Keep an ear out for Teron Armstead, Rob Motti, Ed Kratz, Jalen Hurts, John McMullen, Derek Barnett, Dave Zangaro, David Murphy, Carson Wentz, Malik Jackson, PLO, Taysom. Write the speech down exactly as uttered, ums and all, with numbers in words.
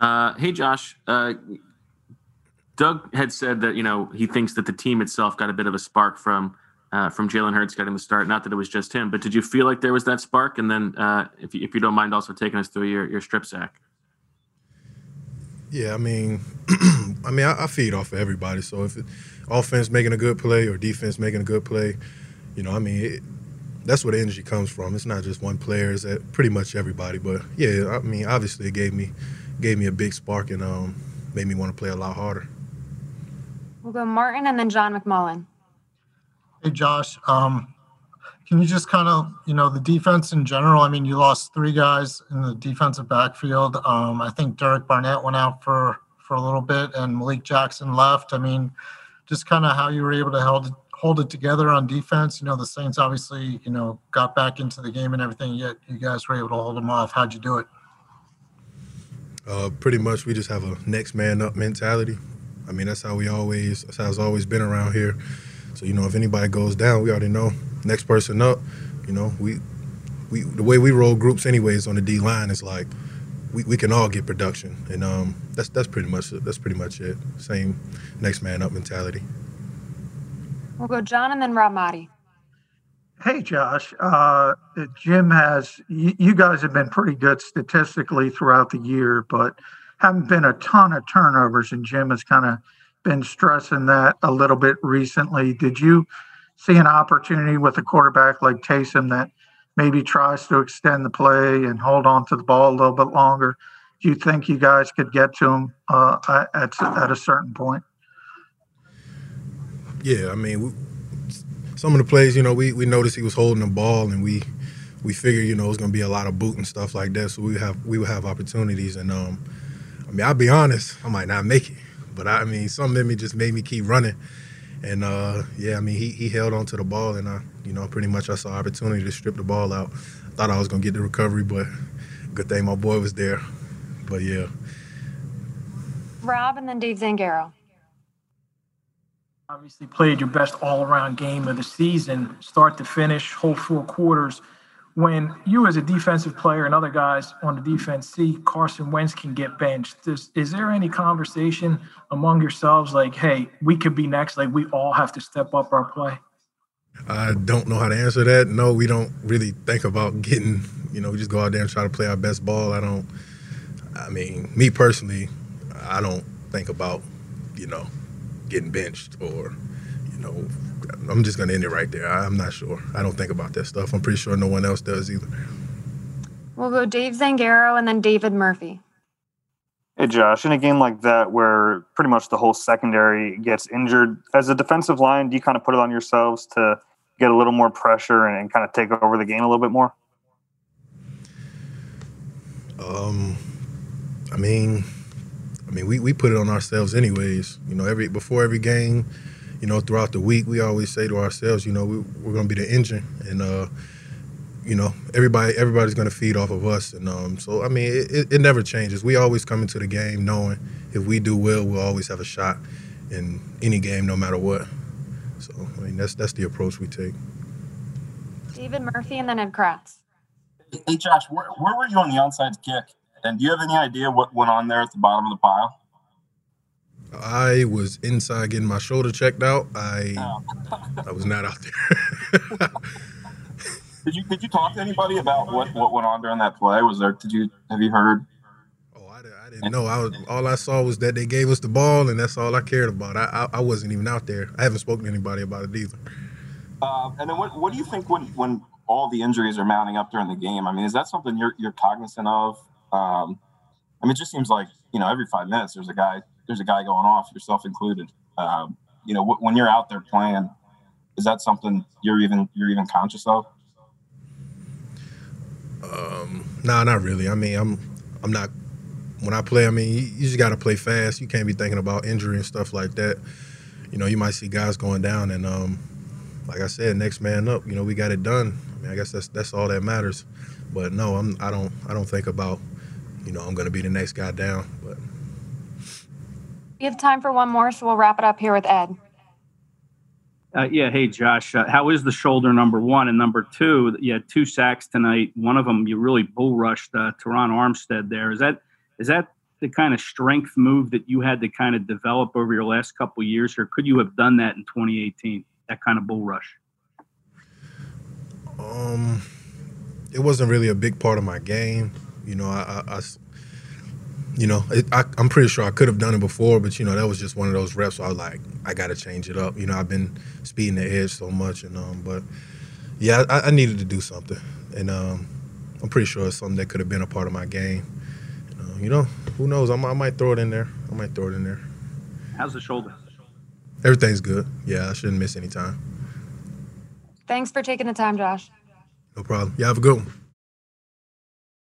Uh, hey, Josh. Uh, Doug had said that, you know, he thinks that the team itself got a bit of a spark from uh, from Jalen Hurts getting the start. Not that it was just him, but did you feel like there was that spark? And then uh, if, you, if you don't mind also taking us through your, your strip sack. Yeah, I mean, I mean, I, I feed off of everybody. So if it, offense making a good play or defense making a good play, you know, I mean, it, that's where the energy comes from. It's not just one player; it's at pretty much everybody. But yeah, I mean, obviously, it gave me gave me a big spark and um, made me want to play a lot harder. We'll go Martin and then John McMullen. Hey, Josh, um, can you just kind of, you know, the defense in general? I mean, you lost three guys in the defensive backfield. Um, I think Derek Barnett went out for, for a little bit and Malik Jackson left. I mean, just kind of how you were able to hold, hold it together on defense. You know, the Saints obviously, you know, got back into the game and everything, yet you guys were able to hold them off. How'd you do it? Uh, pretty much we just have a next man up mentality. I mean, that's how we always, that's how it's always been around here. So, you know, if anybody goes down, we already know next person up. You know, we, we the way we roll groups anyways on the D line is like we, we can all get production, and um, that's that's pretty much that's pretty much it. Same next man up mentality. We'll go John and then Rob Motti. Hey, Josh. Uh, Jim has you, you guys have been pretty good statistically throughout the year, but haven't been a ton of turnovers, and Jim has kind of been stressing that a little bit recently. Did you see an opportunity with a quarterback like Taysom that maybe tries to extend the play and hold on to the ball a little bit longer? Do you think you guys could get to him uh, at, at a certain point? Yeah, I mean, we, some of the plays, you know, we, we noticed he was holding the ball, and we we figured, you know, it was going to be a lot of boot and stuff like that, so we have we would have opportunities. And, um, I mean, I'll be honest, I might not make it. But, I mean, something in me just made me keep running. And, uh, yeah, I mean, he, he held on to the ball, and, I, you know, pretty much I saw opportunity to strip the ball out. I thought I was going to get the recovery, but good thing my boy was there. But, yeah. Rob and then Dave Zangaro. Obviously played your best all-around game of the season, start to finish, whole four quarters. When you as a defensive player and other guys on the defense see Carson Wentz can get benched, is, is there any conversation among yourselves like, hey, we could be next, like we all have to step up our play? I don't know how to answer that. No, we don't really think about getting, you know, we just go out there and try to play our best ball. I don't, I mean, me personally, I don't think about, you know, getting benched or, you know, I'm just going to end it right there. I'm not sure. I don't think about that stuff. I'm pretty sure no one else does either. We'll go Dave Zangaro and then David Murphy. Hey, Josh, in a game like that where pretty much the whole secondary gets injured, as a defensive line, do you kind of put it on yourselves to get a little more pressure and, and kind of take over the game a little bit more? Um, I mean, I mean, we, we put it on ourselves anyways. You know, every before every game, you know, throughout the week, we always say to ourselves, you know, we, we're going to be the engine. And, uh, you know, everybody everybody's going to feed off of us. And um, so, I mean, it, it never changes. We always come into the game knowing if we do well, we'll always have a shot in any game no matter what. So, I mean, that's that's the approach we take. David Murphy and then Ed Kratz. Hey, Josh, where, where were you on the onside kick? And do you have any idea what went on there at the bottom of the pile? I was inside getting my shoulder checked out. I oh. I was not out there. did you did you talk to anybody about what, what went on during that play? Was there did you have you heard? Oh, I, I didn't know. I was, all I saw was that they gave us the ball, and that's all I cared about. I I, I wasn't even out there. I haven't spoken to anybody about it either. Uh, and then what what do you think when when all the injuries are mounting up during the game? I mean, is that something you're you're cognizant of? Um, I mean, it just seems like, you know, every five minutes there's a guy. There's a guy going off, yourself included. Um, you know, w- when you're out there playing, is that something you're even you're even conscious of? Um, no, nah, not really. I mean, I'm I'm not. When I play, I mean, you, you just got to play fast. You can't be thinking about injury and stuff like that. You know, you might see guys going down, and um, like I said, next man up. You know, we got it done. I mean, I guess that's that's all that matters. But no, I'm I don't I don't think about, you know, I'm going to be the next guy down, but. We have time for one more, so we'll wrap it up here with Ed. Uh, yeah, hey, Josh, uh, how is the shoulder, number one? And number two, you had two sacks tonight. One of them, you really bull rushed uh, Teron Armstead there. Is that is that the kind of strength move that you had to kind of develop over your last couple of years, or could you have done that in twenty eighteen, that kind of bull rush? Um, it wasn't really a big part of my game. You know, I, I, I you know, it, I, I'm pretty sure I could have done it before, but, you know, that was just one of those reps. So I was like, I got to change it up. You know, I've been speeding the edge so much. And, um, but yeah, I, I needed to do something. And, um, I'm pretty sure it's something that could have been a part of my game. Uh, you know, who knows? I'm, I might throw it in there. I might throw it in there. How's the shoulder? Everything's good. Yeah, I shouldn't miss any time. Thanks for taking the time, Josh. No problem. You have a good one.